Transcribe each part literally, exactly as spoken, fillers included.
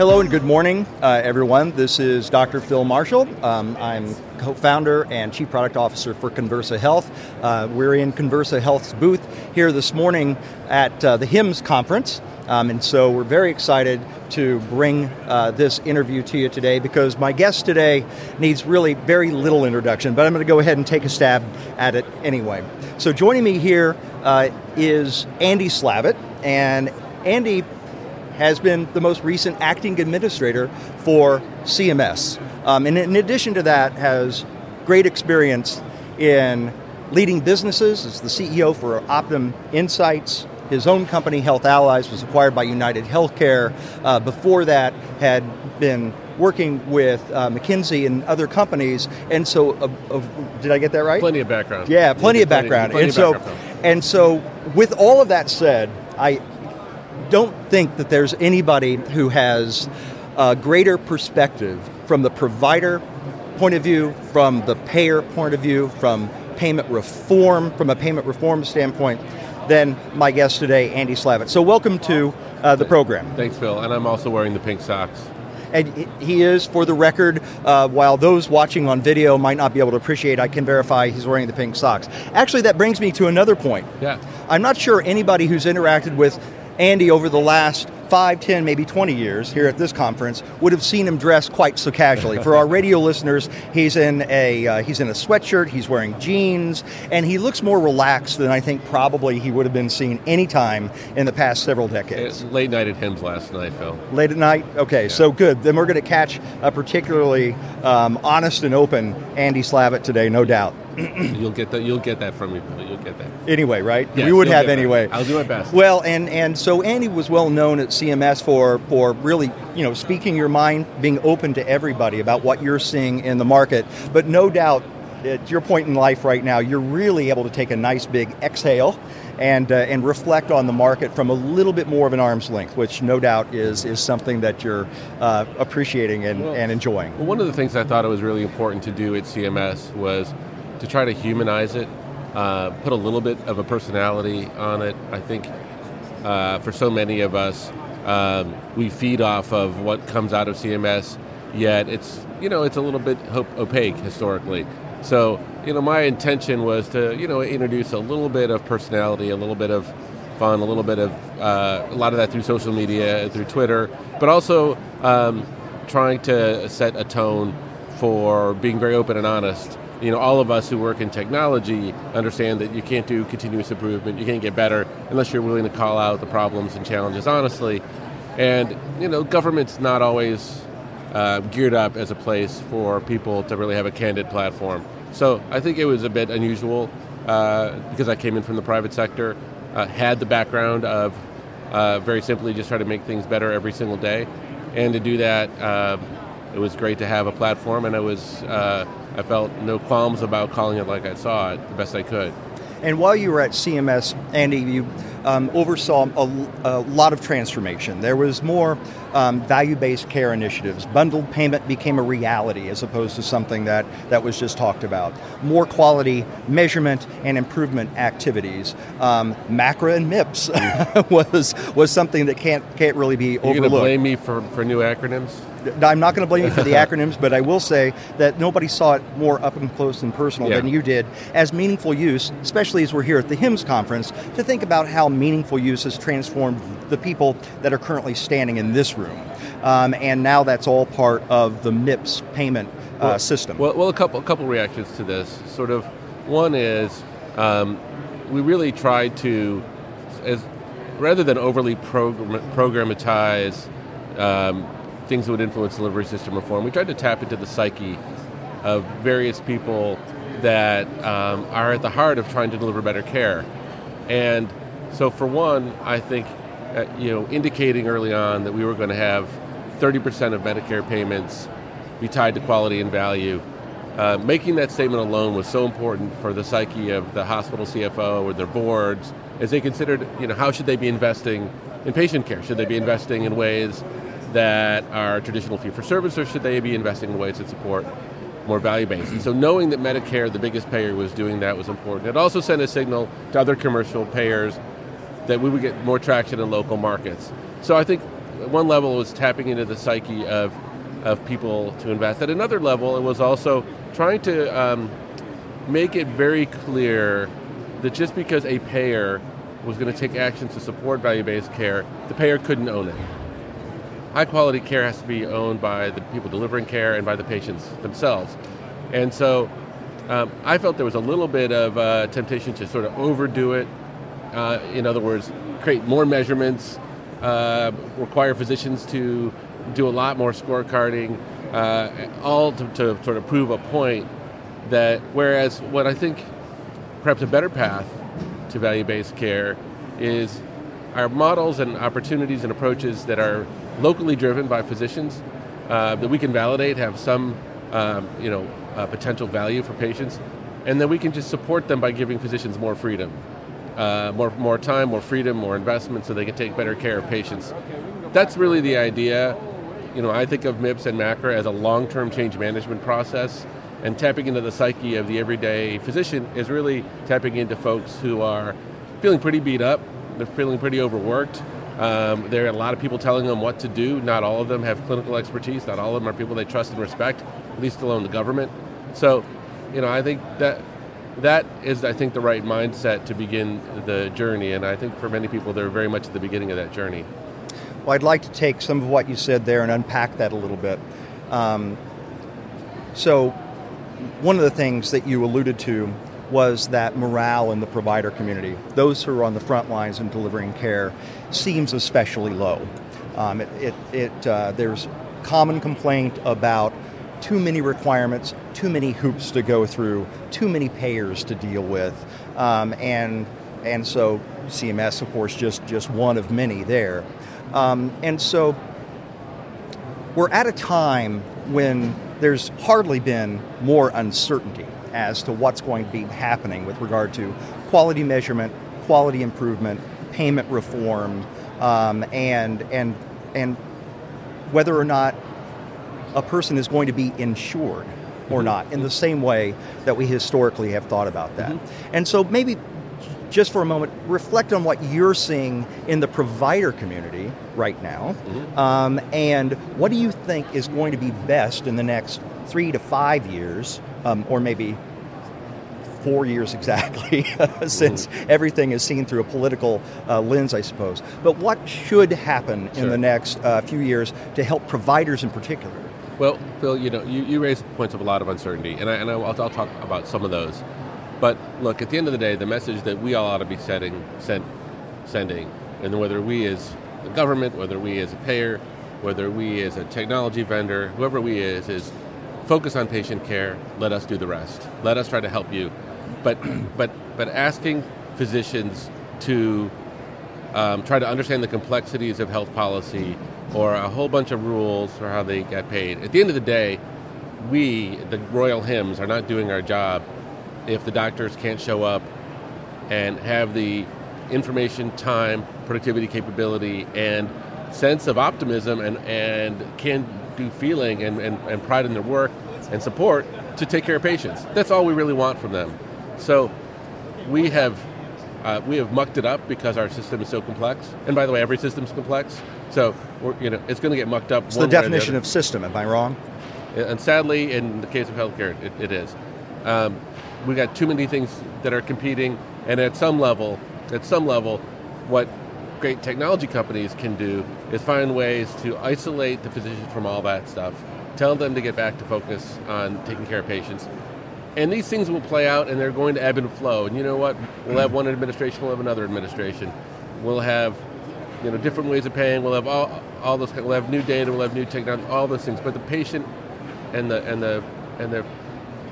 Hello and good morning, uh, everyone. This is Doctor Phil Marshall. Um, I'm co-founder and chief product officer for Conversa Health. Uh, we're in Conversa Health's booth here this morning at uh, the HIMSS conference. Um, and so we're very excited to bring uh, this interview to you today because my guest today needs really very little introduction, but I'm going to go ahead and take a stab at it anyway. So joining me here uh, is Andy Slavitt, and Andy has been the most recent acting administrator for C M S. Um, and in addition to that, has great experience in leading businesses as the C E O for Optum Insights. His own company, Health Allies, was acquired by United Healthcare. Uh, before that, had been working with uh, McKinsey and other companies. And so, uh, uh, did I get that right? Plenty of background. Yeah, plenty yeah, of plenty, background. Plenty and, so, background. and so, with all of that said, I don't think that there's anybody who has a greater perspective from the provider point of view, from the payer point of view, from payment reform, from a payment reform standpoint, than my guest today, Andy Slavitt. So welcome to uh, the program. Thanks, Phil, and I'm also wearing the pink socks. And he is, for the record, uh, while those watching on video might not be able to appreciate, I can verify he's wearing the pink socks. Actually, that brings me to another point. Yeah. I'm not sure anybody who's interacted with Andy over the last five, ten, maybe twenty years here at this conference would have seen him dressed quite so casually. For our radio listeners, he's in a uh, he's in a sweatshirt, he's wearing jeans, and he looks more relaxed than I think probably he would have been seen any time in the past several decades. It's late night at HIMSS last night, Phil. Late at night? Okay, yeah. So good. Then we're going to catch a particularly um, honest and open Andy Slavitt today, no doubt. You'll get that. You'll get that from me. You'll get that anyway, right? Yes, you would have anyway. I'll do my best. Well, and and so Andy was well known at C M S for for really, you know, speaking your mind, being open to everybody about what you're seeing in the market. But no doubt, at your point in life right now, you're really able to take a nice big exhale and uh, and reflect on the market from a little bit more of an arm's length, which no doubt is is something that you're uh, appreciating and, well, and enjoying. Well, one of the things I thought it was really important to do at C M S was to try to humanize it, uh, put a little bit of a personality on it. I think uh, for so many of us, um, we feed off of what comes out of C M S, yet it's, you know, it's a little bit opaque historically. So, you know, my intention was to, you know, introduce a little bit of personality, a little bit of fun, a little bit of, uh, a lot of that through social media, through Twitter, but also um, trying to set a tone for being very open and honest. You know, all of us who work in technology understand that you can't do continuous improvement, you can't get better unless you're willing to call out the problems and challenges honestly. And, you know, government's not always uh, geared up as a place for people to really have a candid platform. So I think it was a bit unusual uh, because I came in from the private sector, uh, had the background of uh, very simply just try to make things better every single day. And to do that, uh, it was great to have a platform, and I was... Uh, I felt no qualms about calling it like I saw it, the best I could. And while you were at C M S, Andy, you um, oversaw a, a lot of transformation. There was more um, value-based care initiatives. Bundled payment became a reality as opposed to something that, that was just talked about. More quality measurement and improvement activities. Um, MACRA and MIPS was was something that can't can't really be overlooked. You're going to blame me for, for new acronyms? I'm not going to blame you for the acronyms, but I will say that nobody saw it more up and close and personal yeah. than you did as meaningful use, especially as we're here at the HIMSS conference, to think about how meaningful use has transformed the people that are currently standing in this room. Um, and now that's all part of the MIPS payment uh, well, system. Well, well, a couple a couple reactions to this. Sort of one is um, we really tried to, as rather than overly program, programatize um, things that would influence delivery system reform, we tried to tap into the psyche of various people that um, are at the heart of trying to deliver better care. And so for one, I think, uh, you know, indicating early on that we were going to have thirty percent of Medicare payments be tied to quality and value, uh, making that statement alone was so important for the psyche of the hospital C F O or their boards as they considered, you know, how should they be investing in patient care? Should they be investing in ways that are traditional fee-for-service, or should they be investing in ways that support more value-based? And so knowing that Medicare, the biggest payer, was doing that was important. It also sent a signal to other commercial payers that we would get more traction in local markets. So I think at one level, it was tapping into the psyche of of people to invest. At another level, it was also trying to um, make it very clear that just because a payer was going to take actions to support value-based care, the payer couldn't own it. High-quality care has to be owned by the people delivering care and by the patients themselves. And so um, I felt there was a little bit of uh, temptation to sort of overdo it. Uh, in other words, create more measurements, uh, require physicians to do a lot more scorecarding, uh, all to, to sort of prove a point that, whereas what I think perhaps a better path to value-based care is our models and opportunities and approaches that are locally driven by physicians, uh, that we can validate, have some um, you know, uh, potential value for patients, and then we can just support them by giving physicians more freedom, uh, more, more time, more freedom, more investment so they can take better care of patients. That's really the idea. You know, I think of MIPS and MACRA as a long-term change management process, and tapping into the psyche of the everyday physician is really tapping into folks who are feeling pretty beat up, they're feeling pretty overworked. Um, there are a lot of people telling them what to do. Not all of them have clinical expertise. Not all of them are people they trust and respect, at least alone the government. So, you know, I think that that is, I think, the right mindset to begin the journey. And I think for many people, they're very much at the beginning of that journey. Well, I'd like to take some of what you said there and unpack that a little bit. Um, so, one of the things that you alluded to was that morale in the provider community, those who are on the front lines in delivering care, seems especially low. Um, it, it, it, uh, there's common complaint about too many requirements, too many hoops to go through, too many payers to deal with, um, and and so C M S, of course, just, just one of many there. Um, and so we're at a time when there's hardly been more uncertainty as to what's going to be happening with regard to quality measurement, quality improvement, payment reform, um, and and and whether or not a person is going to be insured or mm-hmm. not, in the same way that we historically have thought about that. Mm-hmm. And so maybe just for a moment, reflect on what you're seeing in the provider community right now, mm-hmm. um, and what do you think is going to be best in the next three to five years, um, or maybe four years exactly, since mm-hmm. everything is seen through a political uh, lens, I suppose. But what should happen sure. in the next uh, few years to help providers in particular? Well, Phil, you know, you, you raise points of a lot of uncertainty, and, I, and I, I'll, I'll talk about some of those. But look, at the end of the day, the message that we all ought to be setting, send, sending, and whether we as the government, whether we as a payer, whether we as a technology vendor, whoever we is, is focus on patient care, let us do the rest. Let us try to help you. But but, but asking physicians to um, try to understand the complexities of health policy or a whole bunch of rules for how they get paid. At the end of the day, we, the Royal HIMSS, are not doing our job if the doctors can't show up and have the information, time, productivity, capability, and sense of optimism and, and can do feeling and, and, and pride in their work and support to take care of patients. That's all we really want from them. So we have uh, we have mucked it up because our system is so complex. And by the way, every system's complex. So we're, you know, it's going to get mucked up. It's the definition of system. Am I wrong? And sadly, in the case of healthcare, it, it is. Um, We've got too many things that are competing, and at some level, at some level, what great technology companies can do is find ways to isolate the physician from all that stuff, tell them to get back to focus on taking care of patients. And these things will play out, and they're going to ebb and flow. And you know what? We'll have one administration, we'll have another administration. We'll have, you know, different ways of paying. We'll have all all those. We'll have new data. We'll have new technology. All those things. But the patient and the and the and the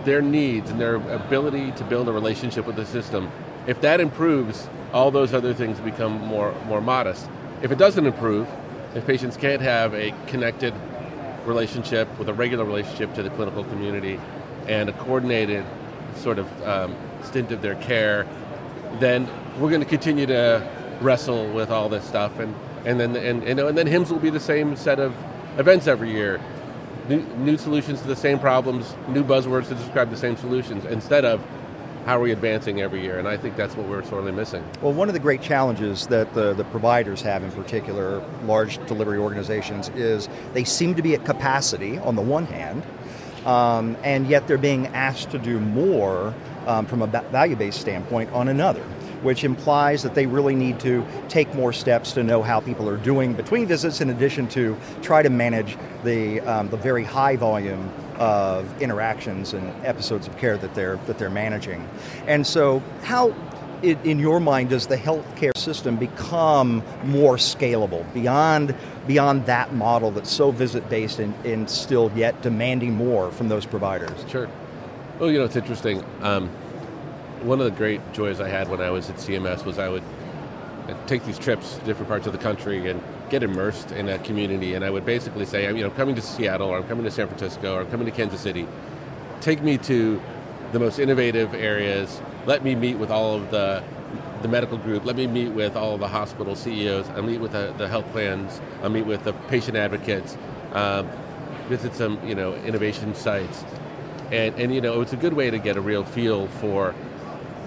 their needs and their ability to build a relationship with the system, if that improves, all those other things become more more modest. If it doesn't improve, if patients can't have a connected relationship with a regular relationship to the clinical community and a coordinated sort of um, stint of their care, then we're going to continue to wrestle with all this stuff. And, and then and, and, and then HIMSS will be the same set of events every year. New, new solutions to the same problems, new buzzwords to describe the same solutions, instead of how are we advancing every year? And I think that's what we're sorely missing. Well, one of the great challenges that the, the providers have in particular, large delivery organizations, is they seem to be at capacity on the one hand, um, and yet they're being asked to do more um, from a value-based standpoint on another, which implies that they really need to take more steps to know how people are doing between visits, in addition to try to manage the um, the very high volume of interactions and episodes of care that they're that they're managing. And so, how, it, in your mind, does the healthcare system become more scalable beyond beyond that model that's so visit based and, and still yet demanding more from those providers? Sure. Well, you know, it's interesting. Um, One of the great joys I had when I was at C M S was I would take these trips to different parts of the country and get immersed in a community, and I would basically say, you know, I'm coming to Seattle, or I'm coming to San Francisco, or I'm coming to Kansas City. Take me to the most innovative areas. Let me meet with all of the the medical group. Let me meet with all of the hospital C E Os. I'll meet with the, the health plans. I'll meet with the patient advocates. Um, visit some, you know, innovation sites. And, and, you know, it's a good way to get a real feel for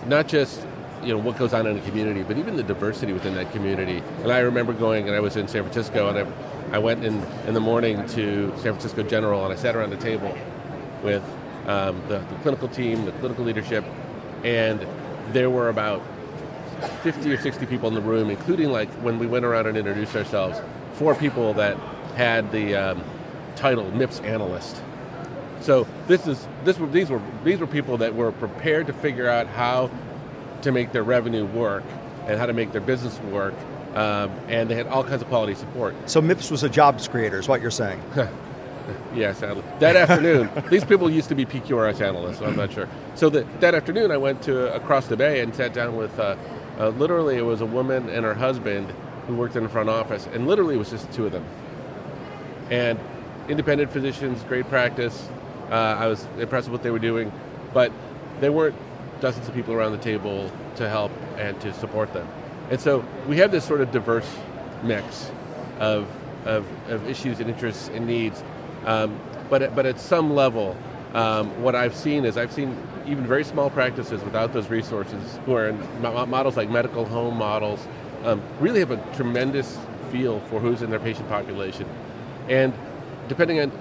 not just, you know, what goes on in a community, but even the diversity within that community. And I remember going, and I was in San Francisco, and I, I went in, in the morning to San Francisco General, and I sat around the table with um, the, the clinical team, the clinical leadership, and there were about fifty or sixty people in the room, including, like, when we went around and introduced ourselves, four people that had the um, title MIPS analyst. So this is this were these were these were people that were prepared to figure out how to make their revenue work and how to make their business work, um, and they had all kinds of quality support. So MIPS was a jobs creator, is what you're saying? Yeah, sadly. That afternoon, these people used to be P Q R S analysts. So I'm not sure. So the, that afternoon, I went to across the bay and sat down with uh, uh, literally it was a woman and her husband who worked in the front office, and literally it was just the two of them. And independent physicians, great practice. Uh, I was impressed with what they were doing, but there weren't dozens of people around the table to help and to support them. And so we have this sort of diverse mix of of, of issues and interests and needs. Um, but, but at some level, um, what I've seen is I've seen even very small practices without those resources who are in models like medical home models um, really have a tremendous feel for who's in their patient population. And depending on,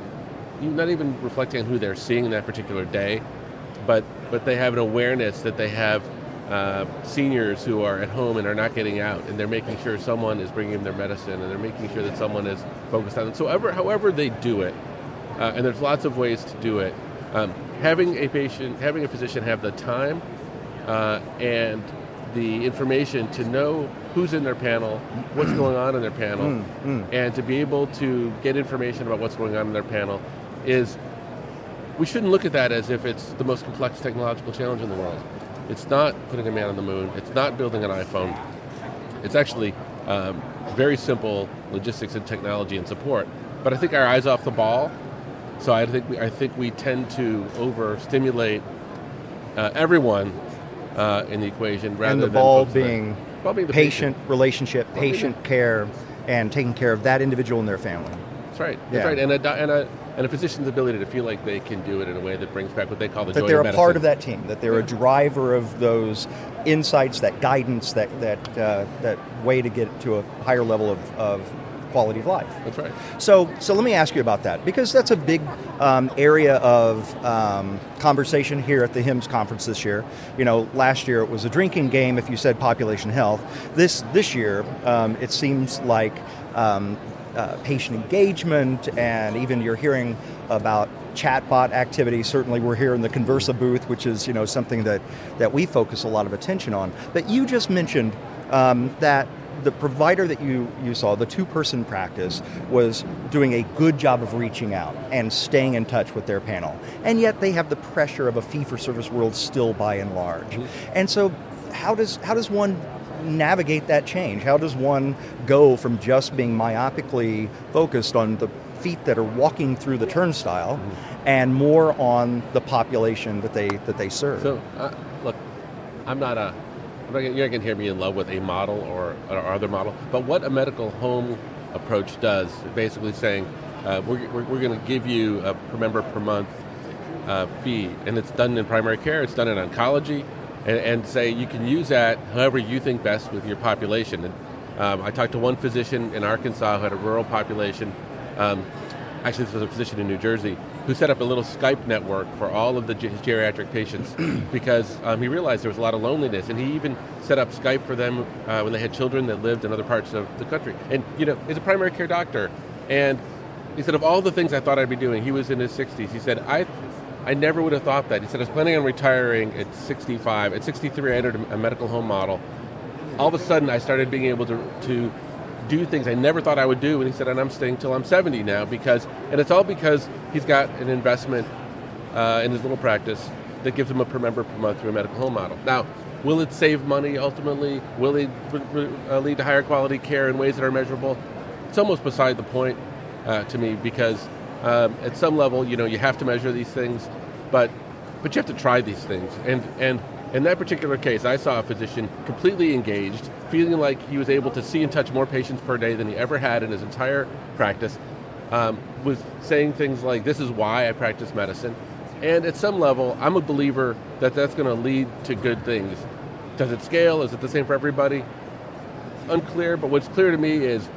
you're not even reflecting on who they're seeing that particular day, but but they have an awareness that they have uh, seniors who are at home and are not getting out, and they're making sure someone is bringing their medicine, and they're making sure that someone is focused on it. So however, however they do it, uh, and there's lots of ways to do it, um, having a patient, having a physician have the time uh, and the information to know who's in their panel, what's going on in their panel, and to be able to get information about what's going on in their panel is, we shouldn't look at that as if it's the most complex technological challenge in the world. It's not putting a man on the moon. It's not building an iPhone. It's actually um, very simple logistics and technology and support. But I think our eyes off the ball. So I think we, I think we tend to overstimulate uh, everyone uh, in the equation, rather and the than ball being the, being the patient, patient relationship, ball patient being care, and taking care of that individual and their family. That's right. That's yeah. right. And a, and a And a physician's ability to feel like they can do it in a way that brings back what they call the joy of medicine. That they're a part of that team, that they're yeah. a driver of those insights, that guidance, that that uh, that way to get to a higher level of, of quality of life. That's right. So so let me ask you about that, because that's a big um, area of um, conversation here at the HIMSS conference this year. You know, last year it was a drinking game if you said population health. This, this year um, it seems like Um, Uh, patient engagement, and even you're hearing about chatbot activity. Certainly we're here in the Conversa booth, which is, you know, something that, that we focus a lot of attention on. But you just mentioned um, that the provider that you, you saw, the two-person practice, was doing a good job of reaching out and staying in touch with their panel. And yet they have the pressure of a fee-for-service world still by and large. Mm-hmm. And so how does how does one navigate that change? How does one go from just being myopically focused on the feet that are walking through the turnstile mm-hmm. and more on the population that they that they serve? So, uh, look, I'm not a, I'm not, you're not going to hear me in love with a model or, or other model, but what a medical home approach does, basically saying, uh, we're, we're, we're going to give you a per member per month uh, fee, and it's done in primary care, it's done in oncology, and, and say you can use that however you think best with your population. And um, I talked to one physician in Arkansas who had a rural population, um, actually this was a physician in New Jersey, who set up a little Skype network for all of the ge- geriatric patients because um, he realized there was a lot of loneliness, and he even set up Skype for them uh, when they had children that lived in other parts of the country. And, you know, he's a primary care doctor, and he said, of all the things I thought I'd be doing, he was in his sixties. He said, I I never would have thought that. He said, I was planning on retiring at sixty-five. At sixty-three, I entered a medical home model. All of a sudden, I started being able to to do things I never thought I would do, and he said, and I'm staying till I'm seventy now, because, and it's all because he's got an investment uh, in his little practice that gives him a per member per month through a medical home model. Now, will it save money ultimately? Will it uh, lead to higher quality care in ways that are measurable? It's almost beside the point uh, to me, because um, at some level, you know, you have to measure these things, but but you have to try these things. And and in that particular case, I saw a physician completely engaged, feeling like he was able to see and touch more patients per day than he ever had in his entire practice, um, was saying things like, this is why I practice medicine. And at some level, I'm a believer that that's going to lead to good things. Does it scale? Is it the same for everybody? It's unclear, but what's clear to me is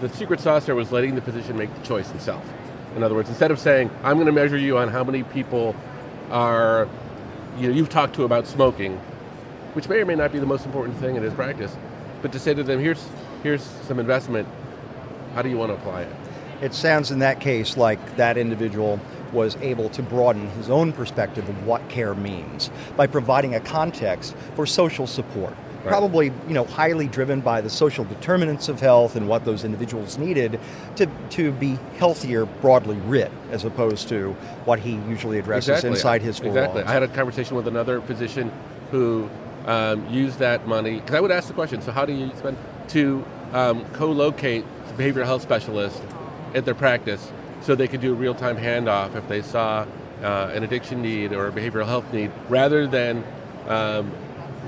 the secret sauce there was letting the physician make the choice himself. In other words, instead of saying, I'm going to measure you on how many people are... You know, you've talked to about smoking, which may or may not be the most important thing in his practice, but to say to them, here's here's some investment, how do you want to apply it? It sounds in that case like that individual was able to broaden his own perspective of what care means by providing a context for social support. Right. Probably, you know, highly driven by the social determinants of health and what those individuals needed to to be healthier, broadly writ, as opposed to what he usually addresses exactly. inside his four walls. Exactly. I had a conversation with another physician who um, used that money, because I would ask the question, so how do you spend, to um, co-locate behavioral health specialists at their practice so they could do a real-time handoff if they saw uh, an addiction need or a behavioral health need, rather than... Um,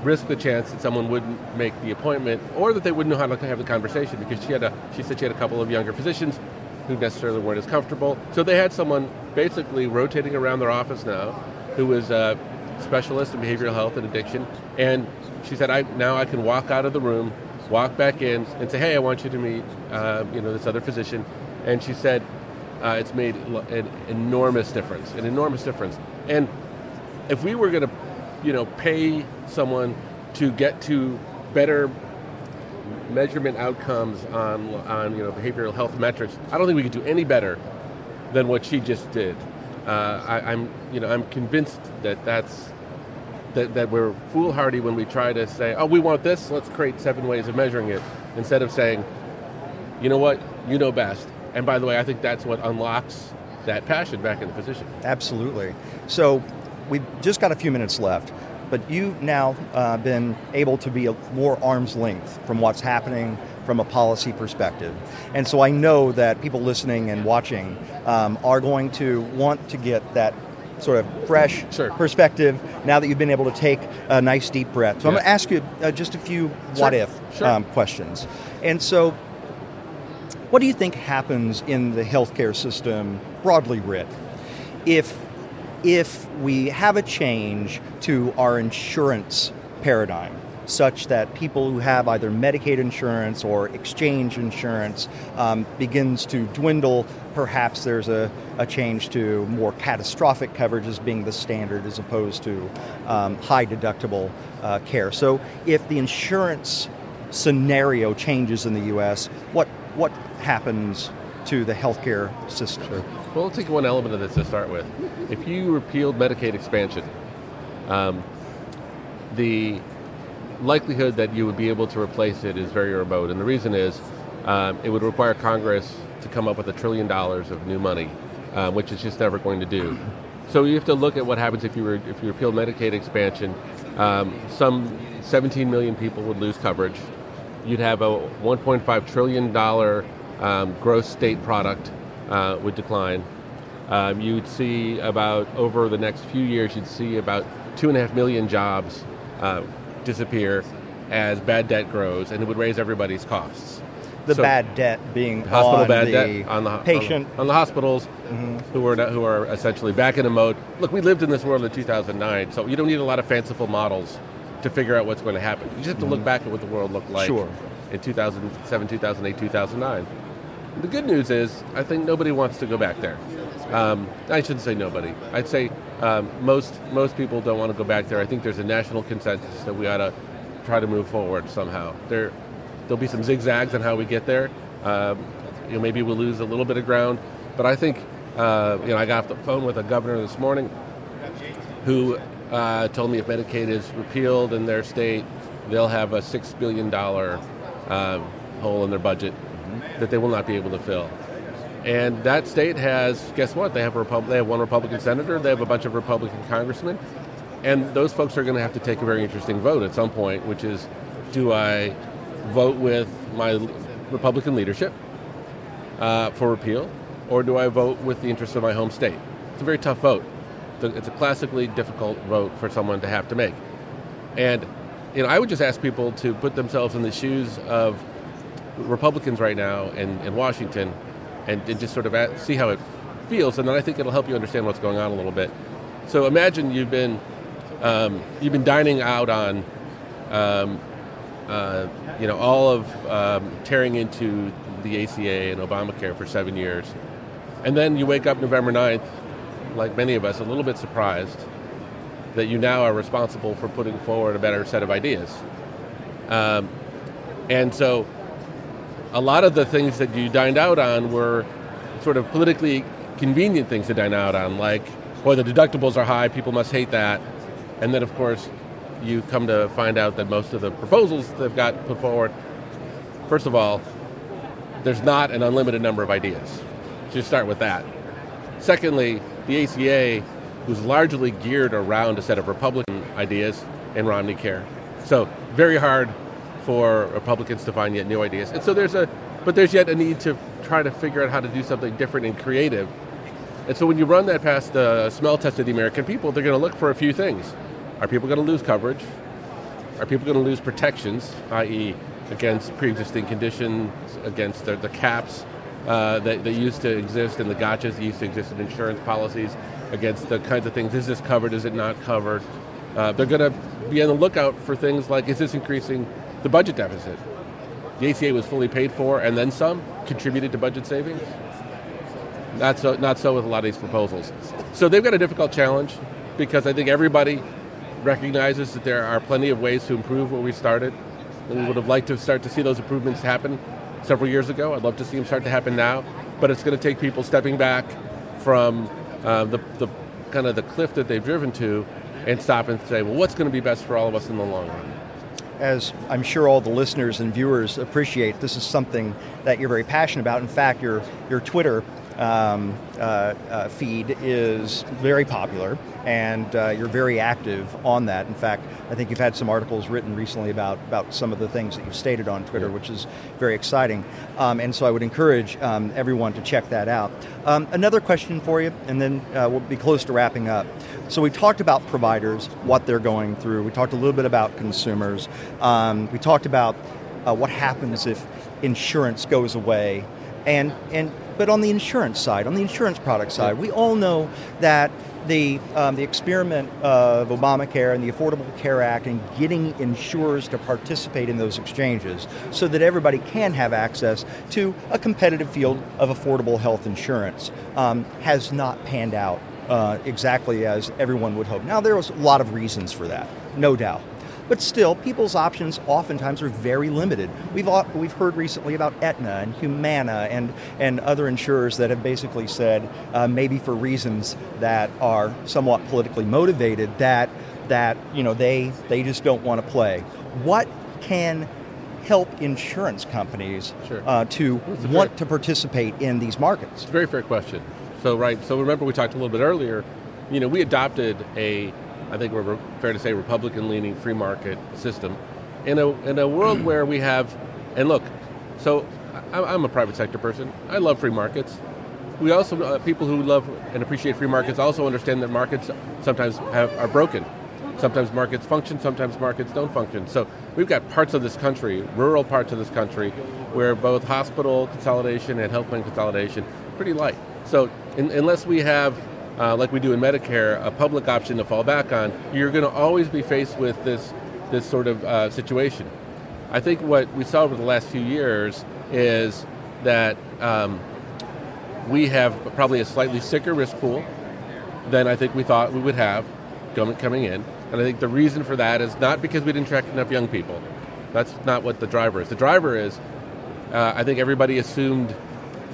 risk the chance that someone wouldn't make the appointment, or that they wouldn't know how to have the conversation, because she had a she said she had a couple of younger physicians who necessarily weren't as comfortable. So they had someone basically rotating around their office now who was a specialist in behavioral health and addiction. And she said, I now I can walk out of the room, walk back in, and say, hey, I want you to meet uh, you know this other physician. And she said uh, it's made an enormous difference, an enormous difference. And if we were going to you know, pay someone to get to better measurement outcomes on, on you know, behavioral health metrics, I don't think we could do any better than what she just did. Uh, I, I'm, you know, I'm convinced that that's, that, that we're foolhardy when we try to say, oh, we want this, let's create seven ways of measuring it, instead of saying, you know what, you know best. And by the way, I think that's what unlocks that passion back in the physician. Absolutely. So, we've just got a few minutes left, but you've now uh, been able to be a more arm's length from what's happening from a policy perspective. And so I know that people listening and watching um, are going to want to get that sort of fresh sure. perspective now that you've been able to take a nice deep breath. So yes. I'm going to ask you uh, just a few sure. what-if sure. um, questions. And so what do you think happens in the healthcare system, broadly writ, if If we have a change to our insurance paradigm, such that people who have either Medicaid insurance or exchange insurance um, begins to dwindle, perhaps there's a, a change to more catastrophic coverage as being the standard as opposed to um, high deductible uh, care. So if the insurance scenario changes in the U S, what, what happens to the healthcare system? Sure. Well, let's take one element of this to start with. If you repealed Medicaid expansion, um, the likelihood that you would be able to replace it is very remote. And the reason is um, it would require Congress to come up with a trillion dollars of new money, uh, which it's just never going to do. So you have to look at what happens if you were, if you repealed Medicaid expansion. Um, some seventeen million people would lose coverage. You'd have a one point five trillion dollars um, gross state product Uh, would decline. Um, you'd see about, over the next few years, you'd see about two and a half million jobs uh, disappear as bad debt grows, and it would raise everybody's costs. the so bad debt being hospital on bad the debt on the patient on the, on the hospitals mm-hmm. who are not, who are essentially back in a mode. Look, we lived in this world in two thousand nine, so you don't need a lot of fanciful models to figure out what's going to happen. You just have to mm-hmm. look back at what the world looked like sure. in two thousand seven, two thousand eight, two thousand nine. The good news is, I think nobody wants to go back there. Um, I shouldn't say nobody. I'd say um, most most people don't want to go back there. I think there's a national consensus that we ought to try to move forward somehow. There, there'll be some zigzags on how we get there. Um, you know, maybe we'll lose a little bit of ground, but I think uh, you know, I got off the phone with a governor this morning who uh, told me if Medicaid is repealed in their state, they'll have a six billion dollar uh, hole in their budget that they will not be able to fill. And that state has, guess what? They have a Repub- they have one Republican senator, they have a bunch of Republican congressmen, and those folks are going to have to take a very interesting vote at some point, which is, do I vote with my Republican leadership uh, for repeal, or do I vote with the interests of my home state? It's a very tough vote. It's a classically difficult vote for someone to have to make. And you know, I would just ask people to put themselves in the shoes of Republicans right now in, in Washington and, and just sort of at, see how it feels, and then I think it'll help you understand what's going on a little bit. So imagine you've been um, you've been dining out on um, uh, you know all of um, tearing into the A C A and Obamacare for seven years, and then you wake up November ninth, like many of us, a little bit surprised that you now are responsible for putting forward a better set of ideas. Um, and so a lot of the things that you dined out on were sort of politically convenient things to dine out on, like, boy, the deductibles are high, people must hate that. And then, of course, you come to find out that most of the proposals they've got put forward, first of all, there's not an unlimited number of ideas. Just start with that. Secondly, the A C A was largely geared around a set of Republican ideas and Romneycare. So very hard for Republicans to find yet new ideas. And so there's a, but there's yet a need to try to figure out how to do something different and creative. And so when you run that past the smell test of the American people, they're going to look for a few things. Are people going to lose coverage? Are people going to lose protections, that is against pre-existing conditions, against the, the caps uh, that, that used to exist and the gotchas that used to exist in insurance policies, against the kinds of things, is this covered, is it not covered? Uh, they're going to be on the lookout for things like, is this increasing the budget deficit? The A C A was fully paid for and then some, contributed to budget savings. Not so, not so with a lot of these proposals. So they've got a difficult challenge because I think everybody recognizes that there are plenty of ways to improve where we started. And we would have liked to start to see those improvements happen several years ago. I'd love to see them start to happen now, but it's going to take people stepping back from uh, the, the kind of the cliff that they've driven to and stop and say, well, what's going to be best for all of us in the long run? As I'm sure all the listeners and viewers appreciate, this is something that you're very passionate about. In fact, your your Twitter um, uh, uh, feed is very popular, and uh, you're very active on that. In fact, I think you've had some articles written recently about, about some of the things that you've stated on Twitter, yeah. which is very exciting. Um, and so I would encourage um, everyone to check that out. Um, another question for you, and then uh, we'll be close to wrapping up. So we talked about providers, what they're going through. We talked a little bit about consumers. Um, we talked about uh, what happens if insurance goes away. And and but on the insurance side, on the insurance product side, we all know that the um, the experiment of Obamacare and the Affordable Care Act and getting insurers to participate in those exchanges so that everybody can have access to a competitive field of affordable health insurance um, has not panned out Uh, exactly as everyone would hope. Now, there was a lot of reasons for that, no doubt. But still, people's options oftentimes are very limited. We've we've heard recently about Aetna and Humana and, and other insurers that have basically said, uh, maybe for reasons that are somewhat politically motivated, that that you know they they just don't want to play. What can help insurance companies sure. uh, to want fair, to participate in these markets? It's a very fair question. So right, so remember we talked a little bit earlier, you know, we adopted a, I think we're fair to say, Republican-leaning free market system in a in a world where we have, and look, so I'm a private sector person. I love free markets. We also, uh, people who love and appreciate free markets also understand that markets sometimes have, are broken. Sometimes markets function, sometimes markets don't function. So we've got parts of this country, rural parts of this country, where both hospital consolidation and health plan consolidation are pretty light. So in, unless we have, uh, like we do in Medicare, a public option to fall back on, you're going to always be faced with this, this sort of uh, situation. I think what we saw over the last few years is that um, we have probably a slightly sicker risk pool than I think we thought we would have coming in. And I think the reason for that is not because we didn't attract enough young people. That's not what the driver is. The driver is, uh, I think everybody assumed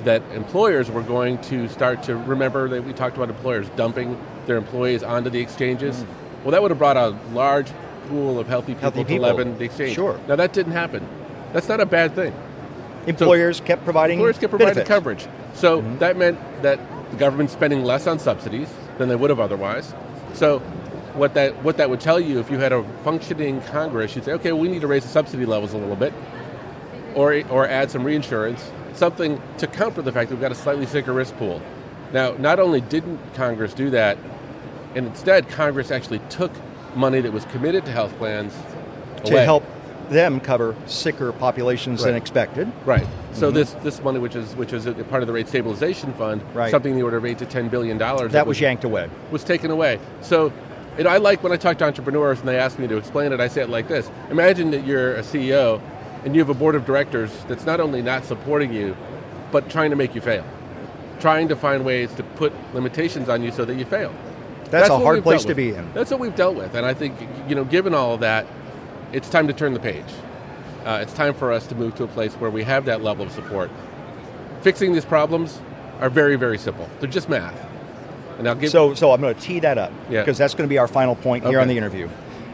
that employers were going to start to remember that we talked about employers dumping their employees onto the exchanges. Mm. Well, that would have brought a large pool of healthy people, healthy people. to leaven the exchange. Sure. Now, that didn't happen. That's not a bad thing. Employers so, kept providing Employers kept providing benefits. coverage. So mm-hmm. that meant that the government's spending less on subsidies than they would have otherwise. So what that what that would tell you, if you had a functioning Congress, you'd say, okay, well, we need to raise the subsidy levels a little bit, or or add some reinsurance, something to counter the fact that we've got a slightly sicker risk pool. Now, not only didn't Congress do that, and instead Congress actually took money that was committed to health plans away. To help them cover sicker populations right. than expected. Right. So mm-hmm. this this money, which is which is a part of the rate stabilization fund, right. something in the order of eight to ten billion dollars, that was, was yanked away, was taken away. So, you know, I like when I talk to entrepreneurs and they ask me to explain it. I say it like this: imagine that you're a C E O and you have a board of directors that's not only not supporting you, but trying to make you fail, trying to find ways to put limitations on you so that you fail. That's, that's a hard place to be in. That's what we've dealt with, and I think, you know, given all of that, it's time to turn the page. Uh, it's time for us to move to a place where we have that level of support. Fixing these problems are very, very simple. They're just math. And I'll give so, so I'm going to tee that up yeah. because that's going to be our final point okay. here on the interview.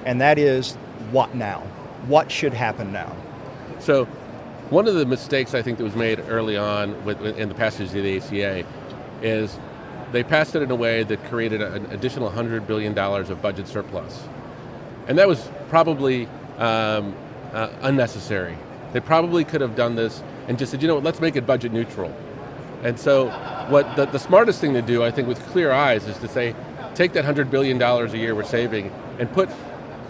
And that is, what now? What should happen now? So one of the mistakes I think that was made early on with, in the passage of the A C A is they passed it in a way that created an additional one hundred billion dollars of budget surplus. And that was probably um, uh, unnecessary. They probably could have done this and just said, you know what, let's make it budget neutral. And so what the, the smartest thing to do, I think, with clear eyes is to say, take that one hundred billion dollars a year we're saving and put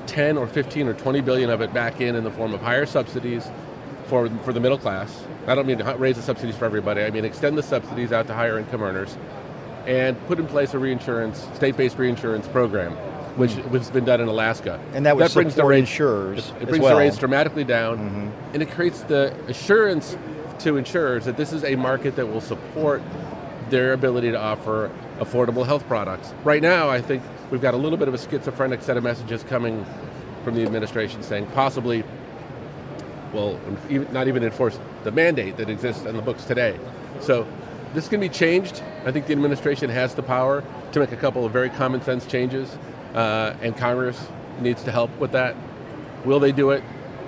ten or fifteen or twenty billion dollars of it back in in the form of higher subsidies for, for the middle class. I don't mean to raise the subsidies for everybody. I mean extend the subsidies out to higher income earners and put in place a reinsurance, state-based reinsurance program, which has been done in Alaska. And that, that brings the rates, insurers It, it brings well. the rates dramatically down, mm-hmm. and it creates the assurance to insurers that this is a market that will support their ability to offer affordable health products. Right now, I think we've got a little bit of a schizophrenic set of messages coming from the administration saying possibly, well, not even enforce the mandate that exists in the books today. So this can be changed. I think the administration has the power to make a couple of very common sense changes. Uh, and Congress needs to help with that. Will they do it?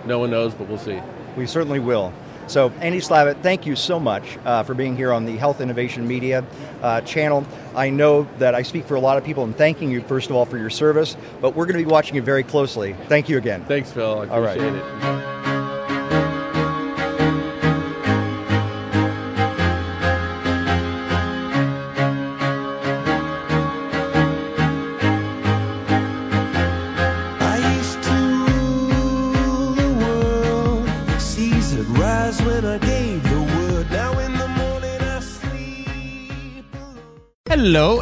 No one knows, but we'll see. We certainly will. So, Andy Slavitt, thank you so much uh, for being here on the Health Innovation Media uh, channel. I know that I speak for a lot of people in thanking you, first of all, for your service, but we're going to be watching it very closely. Thank you again. Thanks, Phil. I appreciate all right. it. Hello,